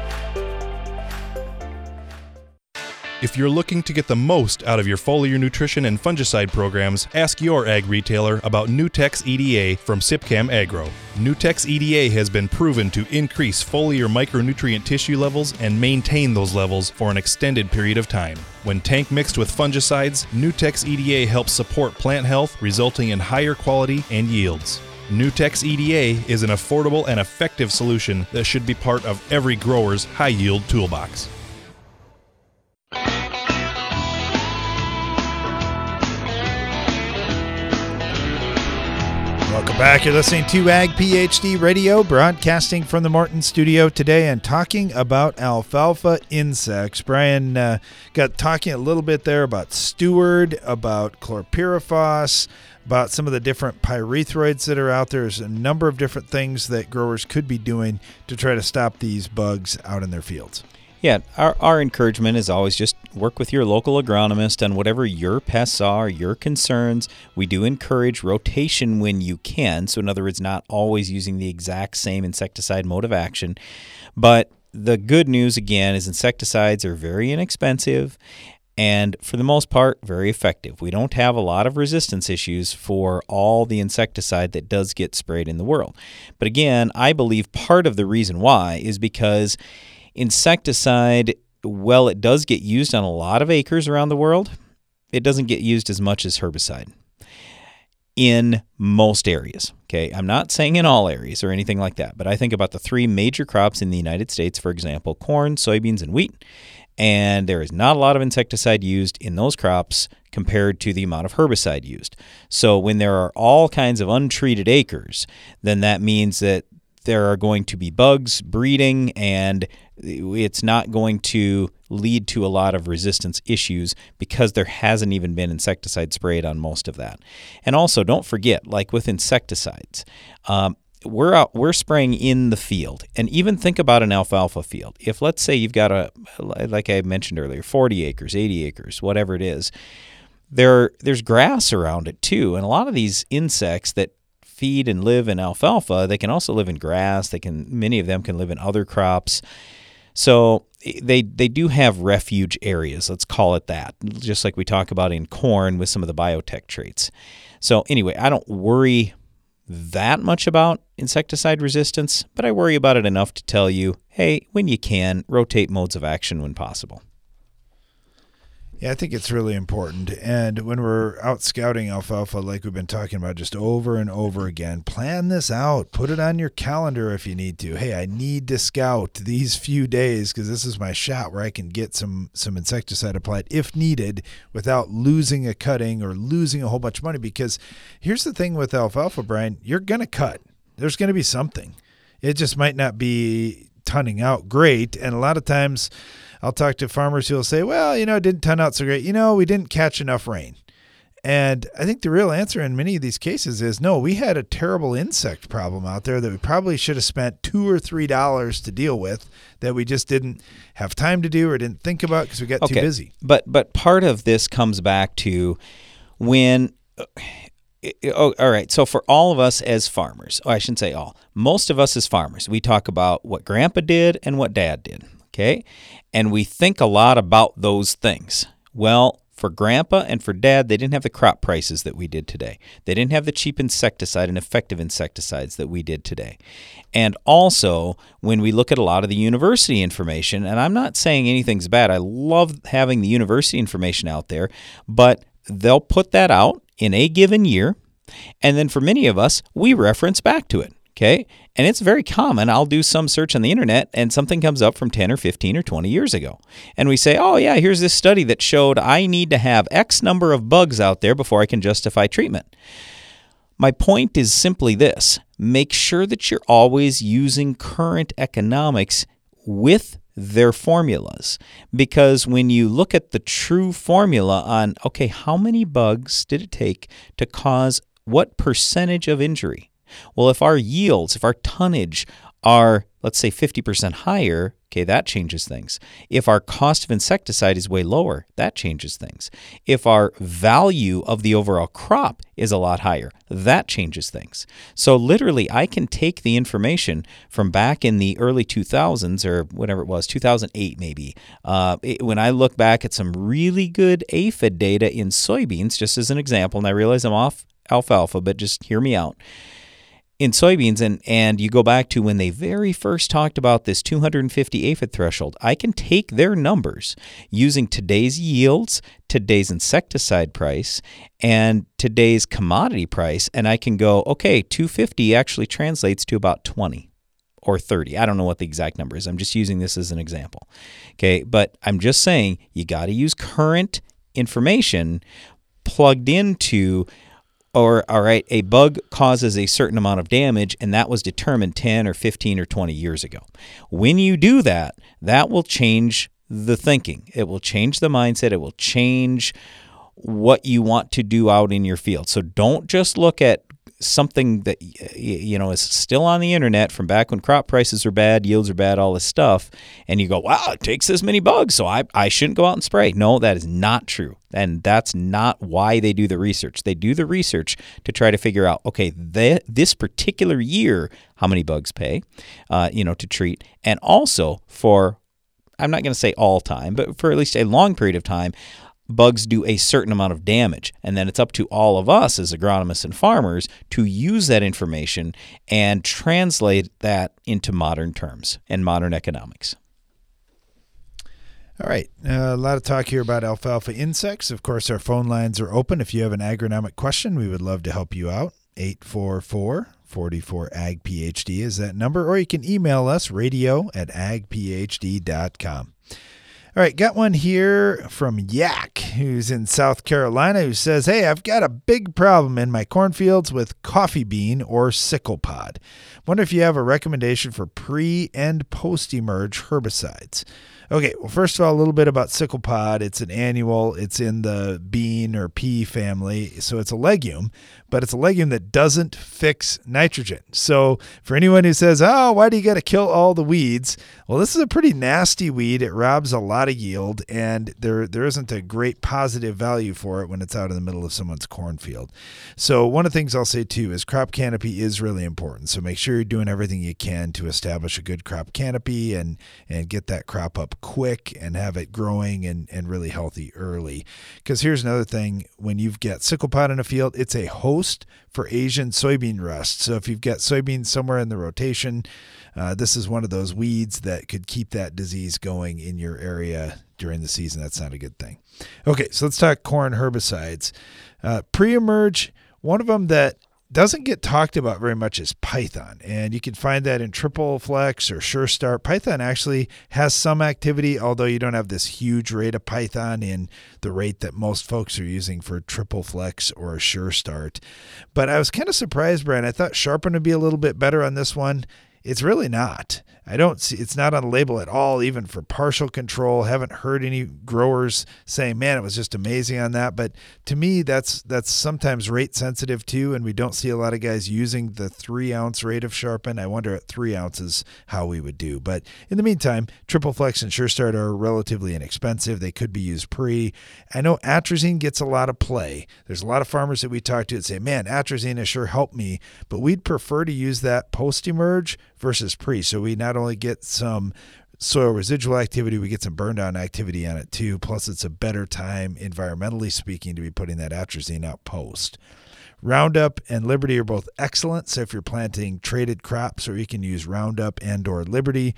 If you're looking to get the most out of your foliar nutrition and fungicide programs, ask your ag retailer about Nutex E D A from Sipcam Agro. Nutex E D A has been proven to increase foliar micronutrient tissue levels and maintain those levels for an extended period of time. When tank mixed with fungicides, Nutex E D A helps support plant health, resulting in higher quality and yields. Nutex E D A is an affordable and effective solution that should be part of every grower's high-yield toolbox. Welcome back. You're listening to Ag PhD Radio, broadcasting from the Morton Studio today and talking about alfalfa insects. Brian uh, got talking a little bit there about Steward, about chlorpyrifos, about some of the different pyrethroids that are out there. There's a number of different things that growers could be doing to try to stop these bugs out in their fields. Yeah, our, our encouragement is always just work with your local agronomist on whatever your pests are, your concerns. We do encourage rotation when you can. So in other words, not always using the exact same insecticide mode of action. But the good news, again, is insecticides are very inexpensive and for the most part, very effective. We don't have a lot of resistance issues for all the insecticide that does get sprayed in the world. But again, I believe part of the reason why is because insecticide, well, it does get used on a lot of acres around the world. It doesn't get used as much as herbicide in most areas. Okay, I'm not saying in all areas or anything like that, but I think about the three major crops in the United States, for example, corn, soybeans, and wheat, and there is not a lot of insecticide used in those crops compared to the amount of herbicide used. So when there are all kinds of untreated acres, then that means that there are going to be bugs breeding, and it's not going to lead to a lot of resistance issues because there hasn't even been insecticide sprayed on most of that. And also, don't forget, like with insecticides, um, we're out, we're spraying in the field. And even think about an alfalfa field. If, let's say, you've got a, like I mentioned earlier, forty acres, eighty acres, whatever it is, there there's grass around it too. And a lot of these insects that feed and live in alfalfa, they can also live in grass. They can, many of them can live in other crops. So they they do have refuge areas, let's call it that, just like we talk about in corn with some of the biotech traits. So anyway, I don't worry that much about insecticide resistance, but I worry about it enough to tell you, hey, when you can, rotate modes of action when possible. Yeah, I think it's really important. And when we're out scouting alfalfa, like we've been talking about just over and over again, plan this out. Put it on your calendar if you need to. Hey, I need to scout these few days because this is my shot where I can get some, some insecticide applied if needed without losing a cutting or losing a whole bunch of money. Because here's the thing with alfalfa, Brian, you're going to cut. There's going to be something. It just might not be turning out great. And a lot of times, I'll talk to farmers who'll say, well, you know, it didn't turn out so great. You know, we didn't catch enough rain. And I think the real answer in many of these cases is, no, we had a terrible insect problem out there that we probably should have spent two or three dollars to deal with that we just didn't have time to do or didn't think about because we got okay. too busy. But but part of this comes back to when oh, – all right, so for all of us as farmers, oh, I shouldn't say all, most of us as farmers, we talk about what Grandpa did and what Dad did. Okay, and we think a lot about those things. Well, for Grandpa and for Dad, they didn't have the crop prices that we did today. They didn't have the cheap insecticide and effective insecticides that we did today. And also, when we look at a lot of the university information, and I'm not saying anything's bad. I love having the university information out there, but they'll put that out in a given year, and then for many of us, we reference back to it. Okay, and it's very common. I'll do some search on the internet and something comes up from ten or fifteen or twenty years ago. And we say, oh yeah, here's this study that showed I need to have X number of bugs out there before I can justify treatment. My point is simply this. Make sure that you're always using current economics with their formulas. Because when you look at the true formula on, okay, how many bugs did it take to cause what percentage of injury? Well, if our yields, if our tonnage are, let's say, fifty percent higher, okay, that changes things. If our cost of insecticide is way lower, that changes things. If our value of the overall crop is a lot higher, that changes things. So literally, I can take the information from back in the early two thousands or whatever it was, two thousand eight maybe, uh, it, when I look back at some really good aphid data in soybeans, just as an example, and I realize I'm off alfalfa, but just hear me out. In soybeans, and, and you go back to when they very first talked about this two hundred fifty aphid threshold, I can take their numbers using today's yields, today's insecticide price, and today's commodity price, and I can go, okay, two hundred fifty actually translates to about twenty or thirty. I don't know what the exact number is. I'm just using this as an example. Okay, but I'm just saying you got to use current information plugged into, or, all right, a bug causes a certain amount of damage, and that was determined ten or fifteen or twenty years ago. When you do that, that will change the thinking. It will change the mindset. It will change what you want to do out in your field. So don't just look at something that, you know, is still on the internet from back when crop prices are bad, yields are bad, all this stuff, and you go, wow, it takes this many bugs, so I, I shouldn't go out and spray. No, that is not true. And that's not why they do the research. They do the research to try to figure out, okay, they, this particular year, how many bugs pay, uh, you know, to treat. And also for, I'm not going to say all time, but for at least a long period of time, bugs do a certain amount of damage. And then it's up to all of us as agronomists and farmers to use that information and translate that into modern terms and modern economics. All right. Uh, a lot of talk here about alfalfa insects. Of course, our phone lines are open. If you have an agronomic question, we would love to help you out. eight four four, four four, A G P H D is that number. Or you can email us, radio at ag p h d dot com. All right, got one here from Yak, who's in South Carolina, who says, hey, I've got a big problem in my cornfields with coffee bean or sickle pod. Wonder if you have a recommendation for pre- and post-emerge herbicides. Okay, well, first of all, a little bit about sickle pod. It's an annual. It's in the bean or pea family, so it's a legume, but it's a legume that doesn't fix nitrogen. So for anyone who says, oh, why do you got to kill all the weeds? Well, this is a pretty nasty weed. It robs a lot of yield, and there there isn't a great positive value for it when it's out in the middle of someone's cornfield. So one of the things I'll say, too, is crop canopy is really important. So make sure you're doing everything you can to establish a good crop canopy and, and get that crop up quick and have it growing and, and really healthy early. Because here's another thing. When you've got sickle pod in a field, it's a host for Asian soybean rust. So if you've got soybeans somewhere in the rotation, uh, this is one of those weeds that could keep that disease going in your area during the season. That's not a good thing. Okay, so let's talk corn herbicides. Uh, pre-emerge, one of them that doesn't get talked about very much is Python, and you can find that in Triple Flex or Sure Start. Python actually has some activity, although you don't have this huge rate of Python in the rate that most folks are using for Triple Flex or Sure Start. But I was kind of surprised, Brian. I thought Sharpen would be a little bit better on this one. It's really not. I don't see, it's not on the label at all, even for partial control. Haven't heard any growers saying, man, it was just amazing on that. But to me, that's that's sometimes rate sensitive too, and we don't see a lot of guys using the three ounce rate of Sharpen. I wonder at three ounces how we would do. But in the meantime, Triple Flex and Sure Start are relatively inexpensive. They could be used pre. I know atrazine gets a lot of play. There's a lot of farmers that we talk to that say, man, atrazine has sure helped me, but we'd prefer to use that post-emerge versus pre. So we not only get some soil residual activity, we get some burn down activity on it too. Plus it's a better time, environmentally speaking, to be putting that atrazine out post. Roundup and Liberty are both excellent. So if you're planting traded crops, or you can use Roundup and or Liberty.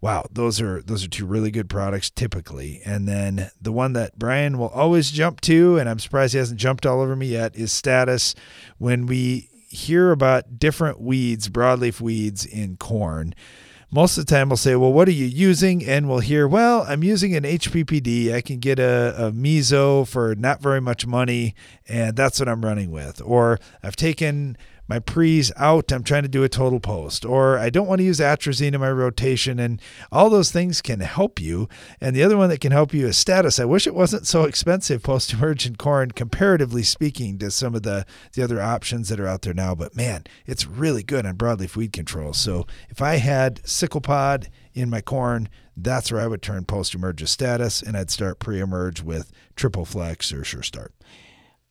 Wow, those are those are two really good products typically. And then the one that Brian will always jump to, and I'm surprised he hasn't jumped all over me yet, is Status. When we hear about different weeds, broadleaf weeds in corn, most of the time we'll say, well, what are you using? And we'll hear, well, I'm using an H P P D. I can get a, a meso for not very much money, and that's what I'm running with. Or I've taken my pre's out, I'm trying to do a total post, or I don't want to use atrazine in my rotation. And all those things can help you. And the other one that can help you is Status. I wish it wasn't so expensive post-emergent corn, comparatively speaking to some of the, the other options that are out there now. But man, it's really good on broadleaf weed control. So if I had sickle pod in my corn, that's where I would turn post-emerge to Status, and I'd start pre-emerge with Triple Flex or Sure Start.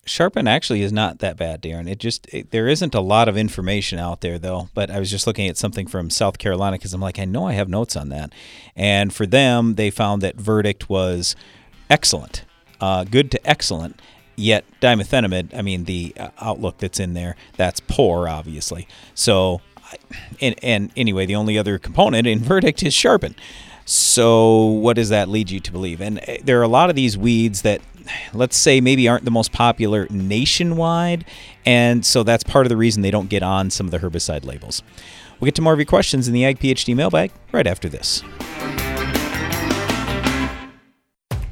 Sharpen actually is not that bad, Darren. It just it, there isn't a lot of information out there, though. But I was just looking at something from South Carolina because I'm like, I know I have notes on that. And for them, they found that Verdict was excellent, uh, good to excellent. Yet dimethenamide, I mean, the outlook that's in there, that's poor, obviously. So, and, and anyway, the only other component in Verdict is Sharpen. So what does that lead you to believe? And there are a lot of these weeds that, let's say, maybe aren't the most popular nationwide, and so that's part of the reason they don't get on some of the herbicide labels. We'll get to more of your questions in the Ag PhD mailbag right after this.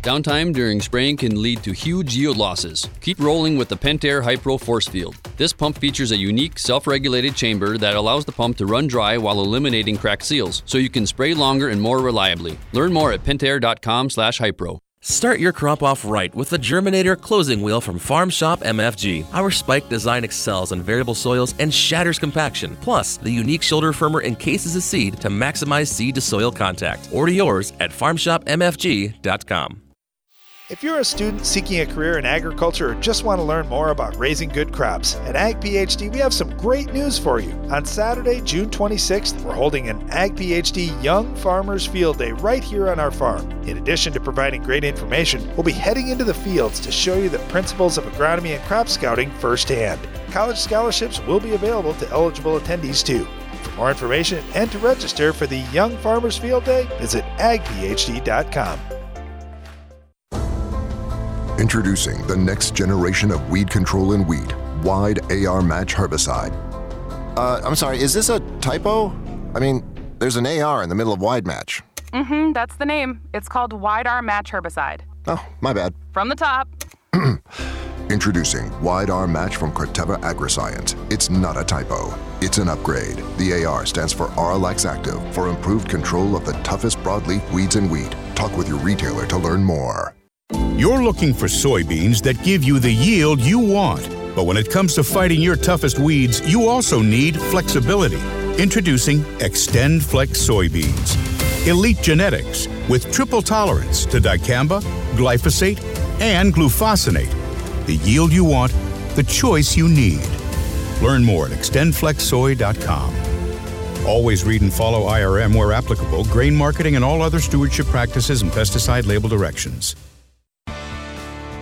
Downtime during spraying can lead to huge yield losses. Keep rolling with the Pentair HiPro Force Field. This pump features a unique self-regulated chamber that allows the pump to run dry while eliminating cracked seals, so you can spray longer and more reliably. Learn more at pentair dot com slash hypro. Start your crop off right with the Germinator Closing Wheel from Farm Shop M F G. Our spike design excels in variable soils and shatters compaction. Plus, the unique shoulder firmer encases a seed to maximize seed-to-soil contact. Order yours at farm shop m f g dot com. If you're a student seeking a career in agriculture or just want to learn more about raising good crops, at Ag PhD we have some great news for you. On Saturday, June twenty-sixth, we're holding an Ag PhD Young Farmers Field Day right here on our farm. In addition to providing great information, we'll be heading into the fields to show you the principles of agronomy and crop scouting firsthand. College scholarships will be available to eligible attendees too. For more information and to register for the Young Farmers Field Day, visit ag p h d dot com. Introducing the next generation of weed control in wheat, Wide A R Match Herbicide. Uh, I'm sorry, is this a typo? I mean, there's an A R in the middle of Wide Match. Mm-hmm, that's the name. It's called Wide A R Match Herbicide. Oh, my bad. From the top. Introducing Wide A R Match from Corteva Agriscience. It's not a typo. It's an upgrade. The A R stands for Arylax Active for improved control of the toughest broadleaf weeds in wheat. Talk with your retailer to learn more. You're looking for soybeans that give you the yield you want. But when it comes to fighting your toughest weeds, you also need flexibility. Introducing Extend Flex Soybeans. Elite genetics with triple tolerance to dicamba, glyphosate, and glufosinate. The yield you want, the choice you need. Learn more at extend flex soy dot com. Always read and follow I R M where applicable, grain marketing, and all other stewardship practices and pesticide label directions.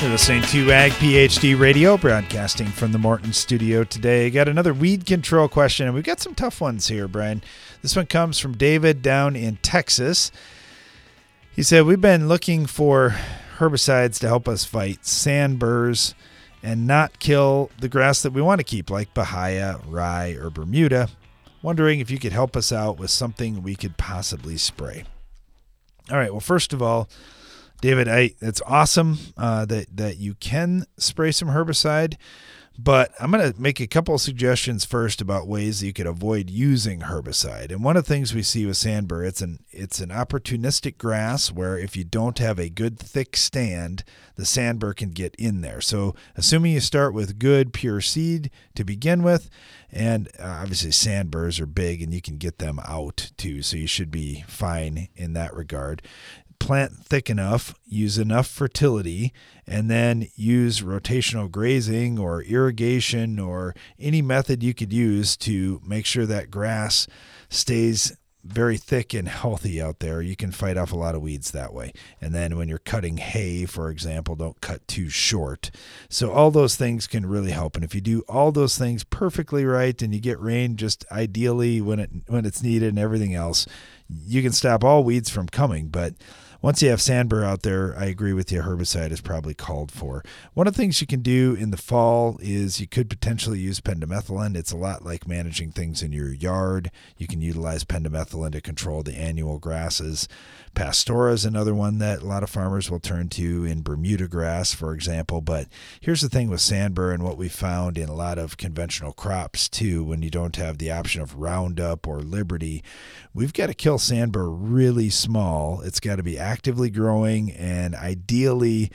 You're listening to Ag PhD Radio, broadcasting from the Morton Studio today. Got another weed control question, and we've got some tough ones here, Brian. This one comes from David down in Texas. He said, we've been looking for herbicides to help us fight sand burrs and not kill the grass that we want to keep, like Bahia, rye, or Bermuda. Wondering if you could help us out with something we could possibly spray. All right, well, first of all, David, I, it's awesome uh, that, that you can spray some herbicide, But I'm going to make a couple of suggestions first about ways that you could avoid using herbicide. And one of the things we see with sand burr, it's an it's an opportunistic grass where if you don't have a good thick stand, the sand burr can get in there. So assuming you start with good pure seed to begin with, and obviously sand burrs are big and you can get them out too, so you should be fine in that regard. Plant thick enough, use enough fertility, and then use rotational grazing or irrigation or any method you could use to make sure that grass stays very thick and healthy out there. You can fight off a lot of weeds that way. And then when you're cutting hay, for example, don't cut too short. So all those things can really help. And if you do all those things perfectly right and you get rain just ideally when it when it's needed and everything else, you can stop all weeds from coming. But once you have sand burr out there, I agree with you, herbicide is probably called for. One of the things you can do in the fall is you could potentially use pendimethalin. It's a lot like managing things in your yard. You can utilize pendimethalin to control the annual grasses. Pastora is another one that a lot of farmers will turn to in Bermuda grass, for example. But here's the thing with sand burr and what we found in a lot of conventional crops too, when you don't have the option of Roundup or Liberty, we've got to kill sand burr really small. It's got to be active. actively growing and ideally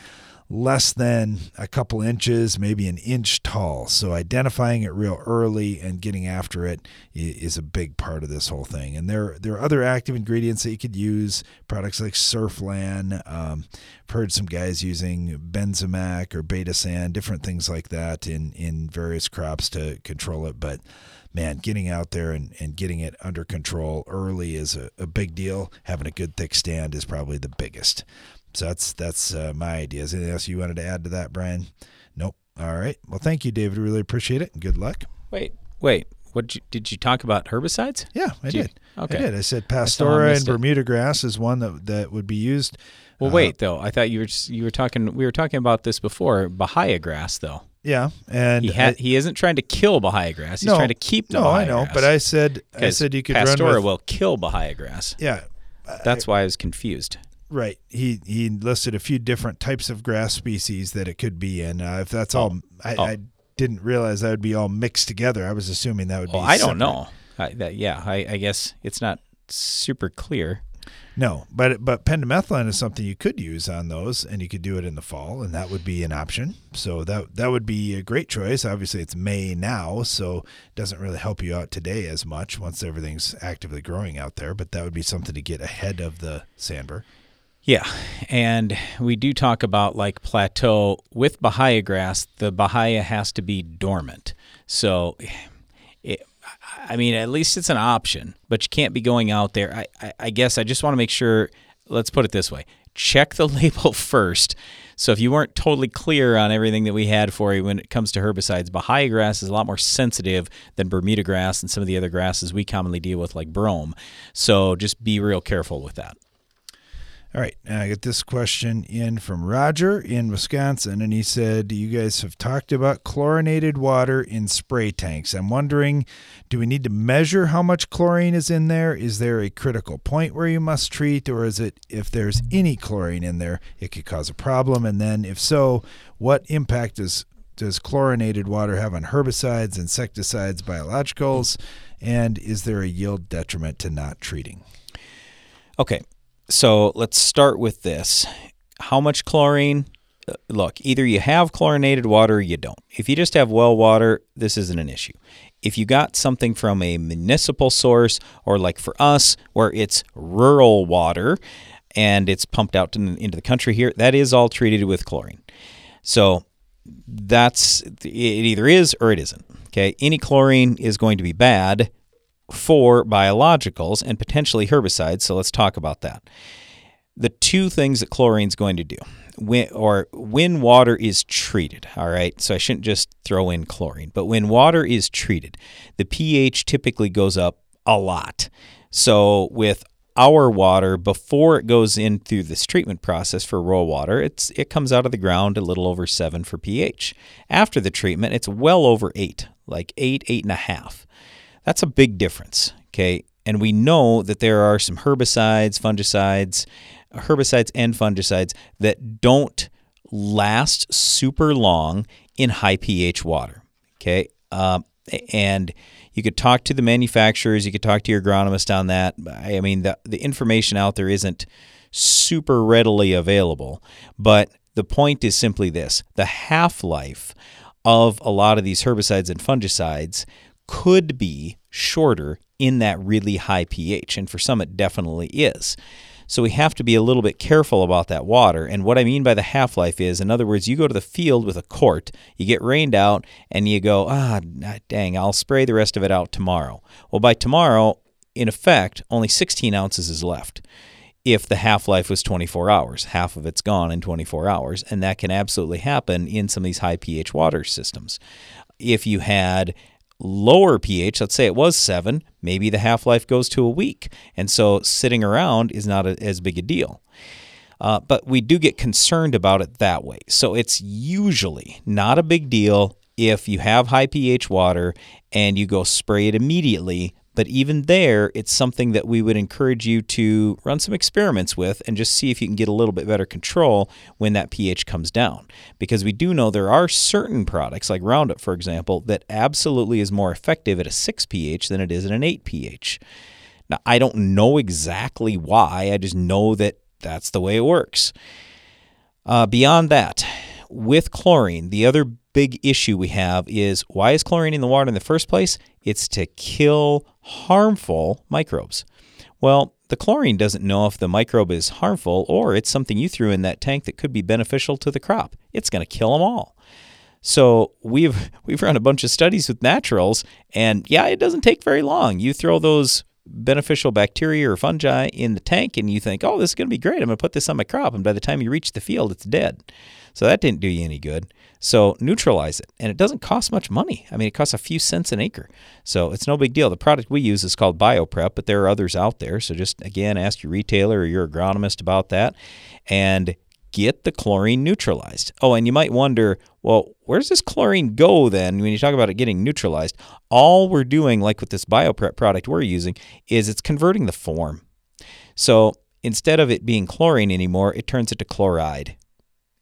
less than a couple inches, maybe an inch tall. So identifying it real early and getting after it is a big part of this whole thing. And there, there are other active ingredients that you could use, products like Surflan. Um, I've heard some guys using Benzamac or Beta Sand, different things like that in, in various crops to control it. But man, getting out there and, and getting it under control early is a, a big deal. Having a good thick stand is probably the biggest. So that's that's uh, my idea. Is anything else you wanted to add to that, Brian? Nope. All right. Well, thank you, David. Really appreciate it, and good luck. Wait, wait. What did you, did you talk about herbicides? Yeah, I did. did. Okay. I did. I said Pastora I and Bermuda it. grass is one that that would be used. Well, uh, wait though. I thought you were just, you were talking. We were talking about this before. Bahia grass, though. Yeah, and he, ha- I, he isn't trying to kill Bahia grass. He's no, trying to keep the no, Bahia grass. No, I know, grass. But I said I said you could Pastora run with... Pastora will kill Bahia grass. Yeah. I, That's why I was confused. Right. He he listed a few different types of grass species that it could be in. Uh, if that's oh. all, I, oh. I didn't realize that would be all mixed together. I was assuming that would well, be I separate. Don't know. I, that, yeah, I, I guess it's not super clear. No, but but pendimethalin is something you could use on those, and you could do it in the fall, and that would be an option. So that that would be a great choice. Obviously, it's May now, so it doesn't really help you out today as much once everything's actively growing out there, but that would be something to get ahead of the sand burr. Yeah, and we do talk about like plateau. With Bahia grass, the Bahia has to be dormant. So, it, I mean, at least it's an option, but you can't be going out there. I, I, I guess I just want to make sure, let's put it this way, check the label first. So if you weren't totally clear on everything that we had for you when it comes to herbicides, Bahia grass is a lot more sensitive than Bermuda grass and some of the other grasses we commonly deal with like brome. So just be real careful with that. All right, I got this question in from Roger in Wisconsin, and he said, you guys have talked about chlorinated water in spray tanks. I'm wondering, do we need to measure how much chlorine is in there? Is there a critical point where you must treat, or is it if there's any chlorine in there, it could cause a problem? And then if so, what impact does, does chlorinated water have on herbicides, insecticides, biologicals, and is there a yield detriment to not treating? Okay. So let's start with this. How much chlorine? Look, either you have chlorinated water or you don't. If you just have well water, this isn't an issue. If you got something from a municipal source or like for us where it's rural water and it's pumped out into the country here, that is all treated with chlorine. So that's it either is or it isn't. Okay, any chlorine is going to be bad for biologicals and potentially herbicides, so let's talk about that. The two things that chlorine's going to do, when, or when water is treated, all right, so I shouldn't just throw in chlorine, but when water is treated, the pH typically goes up a lot. So with our water, before it goes in through this treatment process for raw water, it's it comes out of the ground a little over seven for pH. After the treatment, it's well over eight, like eight, eight and a half. That's a big difference, okay? And we know that there are some herbicides, fungicides, herbicides and fungicides that don't last super long in high pH water. Okay. Um, and you could talk to the manufacturers. You could talk to your agronomist on that. I mean, the, the information out there isn't super readily available. But the point is simply this. The half-life of a lot of these herbicides and fungicides could be shorter in that really high pH. And for some, it definitely is. So we have to be a little bit careful about that water. And what I mean by the half-life is, in other words, you go to the field with a quart, you get rained out, and you go, ah, dang, I'll spray the rest of it out tomorrow. Well, by tomorrow, in effect, only sixteen ounces is left. If the half-life was twenty-four hours, half of it's gone in twenty-four hours, and that can absolutely happen in some of these high pH water systems. If you had lower pH, let's say it was seven, maybe the half-life goes to a week, and so sitting around is not a, as big a deal. Uh, but we do get concerned about it that way. So it's usually not a big deal if you have high pH water and you go spray it immediately. But even there, it's something that we would encourage you to run some experiments with and just see if you can get a little bit better control when that pH comes down. Because we do know there are certain products, like Roundup, for example, that absolutely is more effective at a six pH than it is at an eight pH. Now, I don't know exactly why. I just know that that's the way it works. Uh, beyond that, with chlorine, the other big issue we have is, why is chlorine in the water in the first place? It's to kill harmful microbes. Well, the chlorine doesn't know if the microbe is harmful or it's something you threw in that tank that could be beneficial to the crop. It's going to kill them all. So we've we've run a bunch of studies with naturals, and yeah, it doesn't take very long. You throw those beneficial bacteria or fungi in the tank and you think, oh, this is going to be great. I'm going to put this on my crop. And by the time you reach the field, it's dead. So that didn't do you any good. So neutralize it. And it doesn't cost much money. I mean, it costs a few cents an acre. So it's no big deal. The product we use is called BioPrep, but there are others out there. So just, again, ask your retailer or your agronomist about that and get the chlorine neutralized. Oh, and you might wonder, well, where does this chlorine go then when you talk about it getting neutralized? All we're doing, like with this BioPrep product we're using, is it's converting the form. So instead of it being chlorine anymore, it turns it to chloride.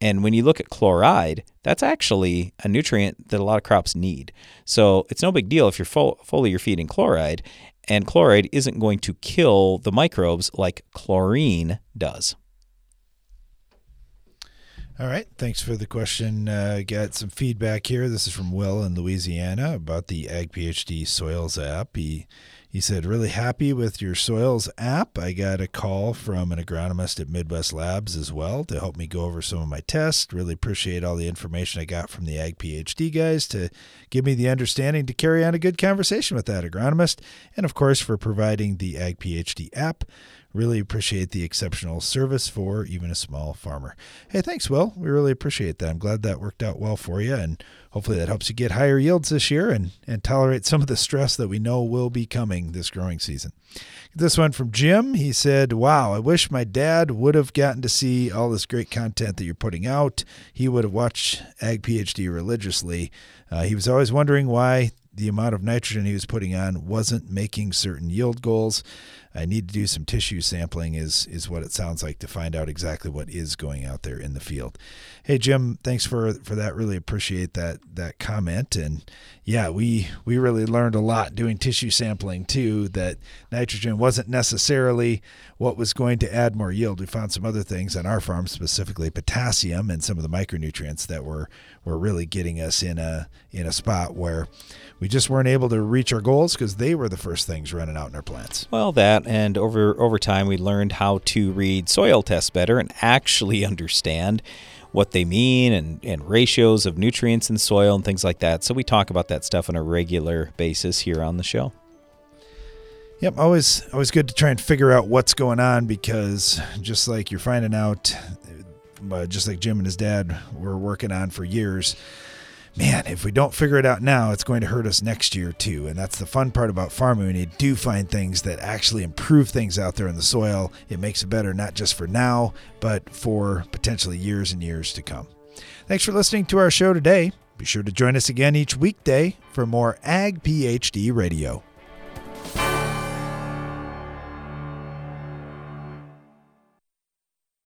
And when you look at chloride, that's actually a nutrient that a lot of crops need. So it's no big deal if you're fol- foliar feeding chloride, and chloride isn't going to kill the microbes like chlorine does. All right. Thanks for the question. Uh, got some feedback here. This is from Will in Louisiana about the Ag PhD Soils app. He He said, really happy with your soils app. I got a call from an agronomist at Midwest Labs as well to help me go over some of my tests. Really appreciate all the information I got from the Ag PhD guys to give me the understanding to carry on a good conversation with that agronomist. And, of course, for providing the Ag PhD app. Really appreciate the exceptional service for even a small farmer. Hey, thanks, Will. We really appreciate that. I'm glad that worked out well for you, and hopefully that helps you get higher yields this year and, and tolerate some of the stress that we know will be coming this growing season. This one from Jim. He said, wow, I wish my dad would have gotten to see all this great content that you're putting out. He would have watched Ag PhD religiously. Uh, he was always wondering why the amount of nitrogen he was putting on wasn't making certain yield goals. I need to do some tissue sampling is is what it sounds like to find out exactly what is going out there in the field. Hey, Jim, thanks for, for that. Really appreciate that that comment. And yeah, we, we really learned a lot doing tissue sampling too, that nitrogen wasn't necessarily what was going to add more yield. We found some other things on our farm, specifically potassium and some of the micronutrients that were, were really getting us in a in a spot where we just weren't able to reach our goals because they were the first things running out in our plants. Well, that and over over time we learned how to read soil tests better and actually understand what they mean and, and ratios of nutrients in soil and things like that. So we talk about that stuff on a regular basis here on the show. Yep, always always good to try and figure out what's going on, because just like you're finding out, just like Jim and his dad were working on for years, man, if we don't figure it out now, it's going to hurt us next year too. And that's the fun part about farming. When you do find things that actually improve things out there in the soil, it makes it better, not just for now, but for potentially years and years to come. Thanks for listening to our show today. Be sure to join us again each weekday for more Ag PhD Radio.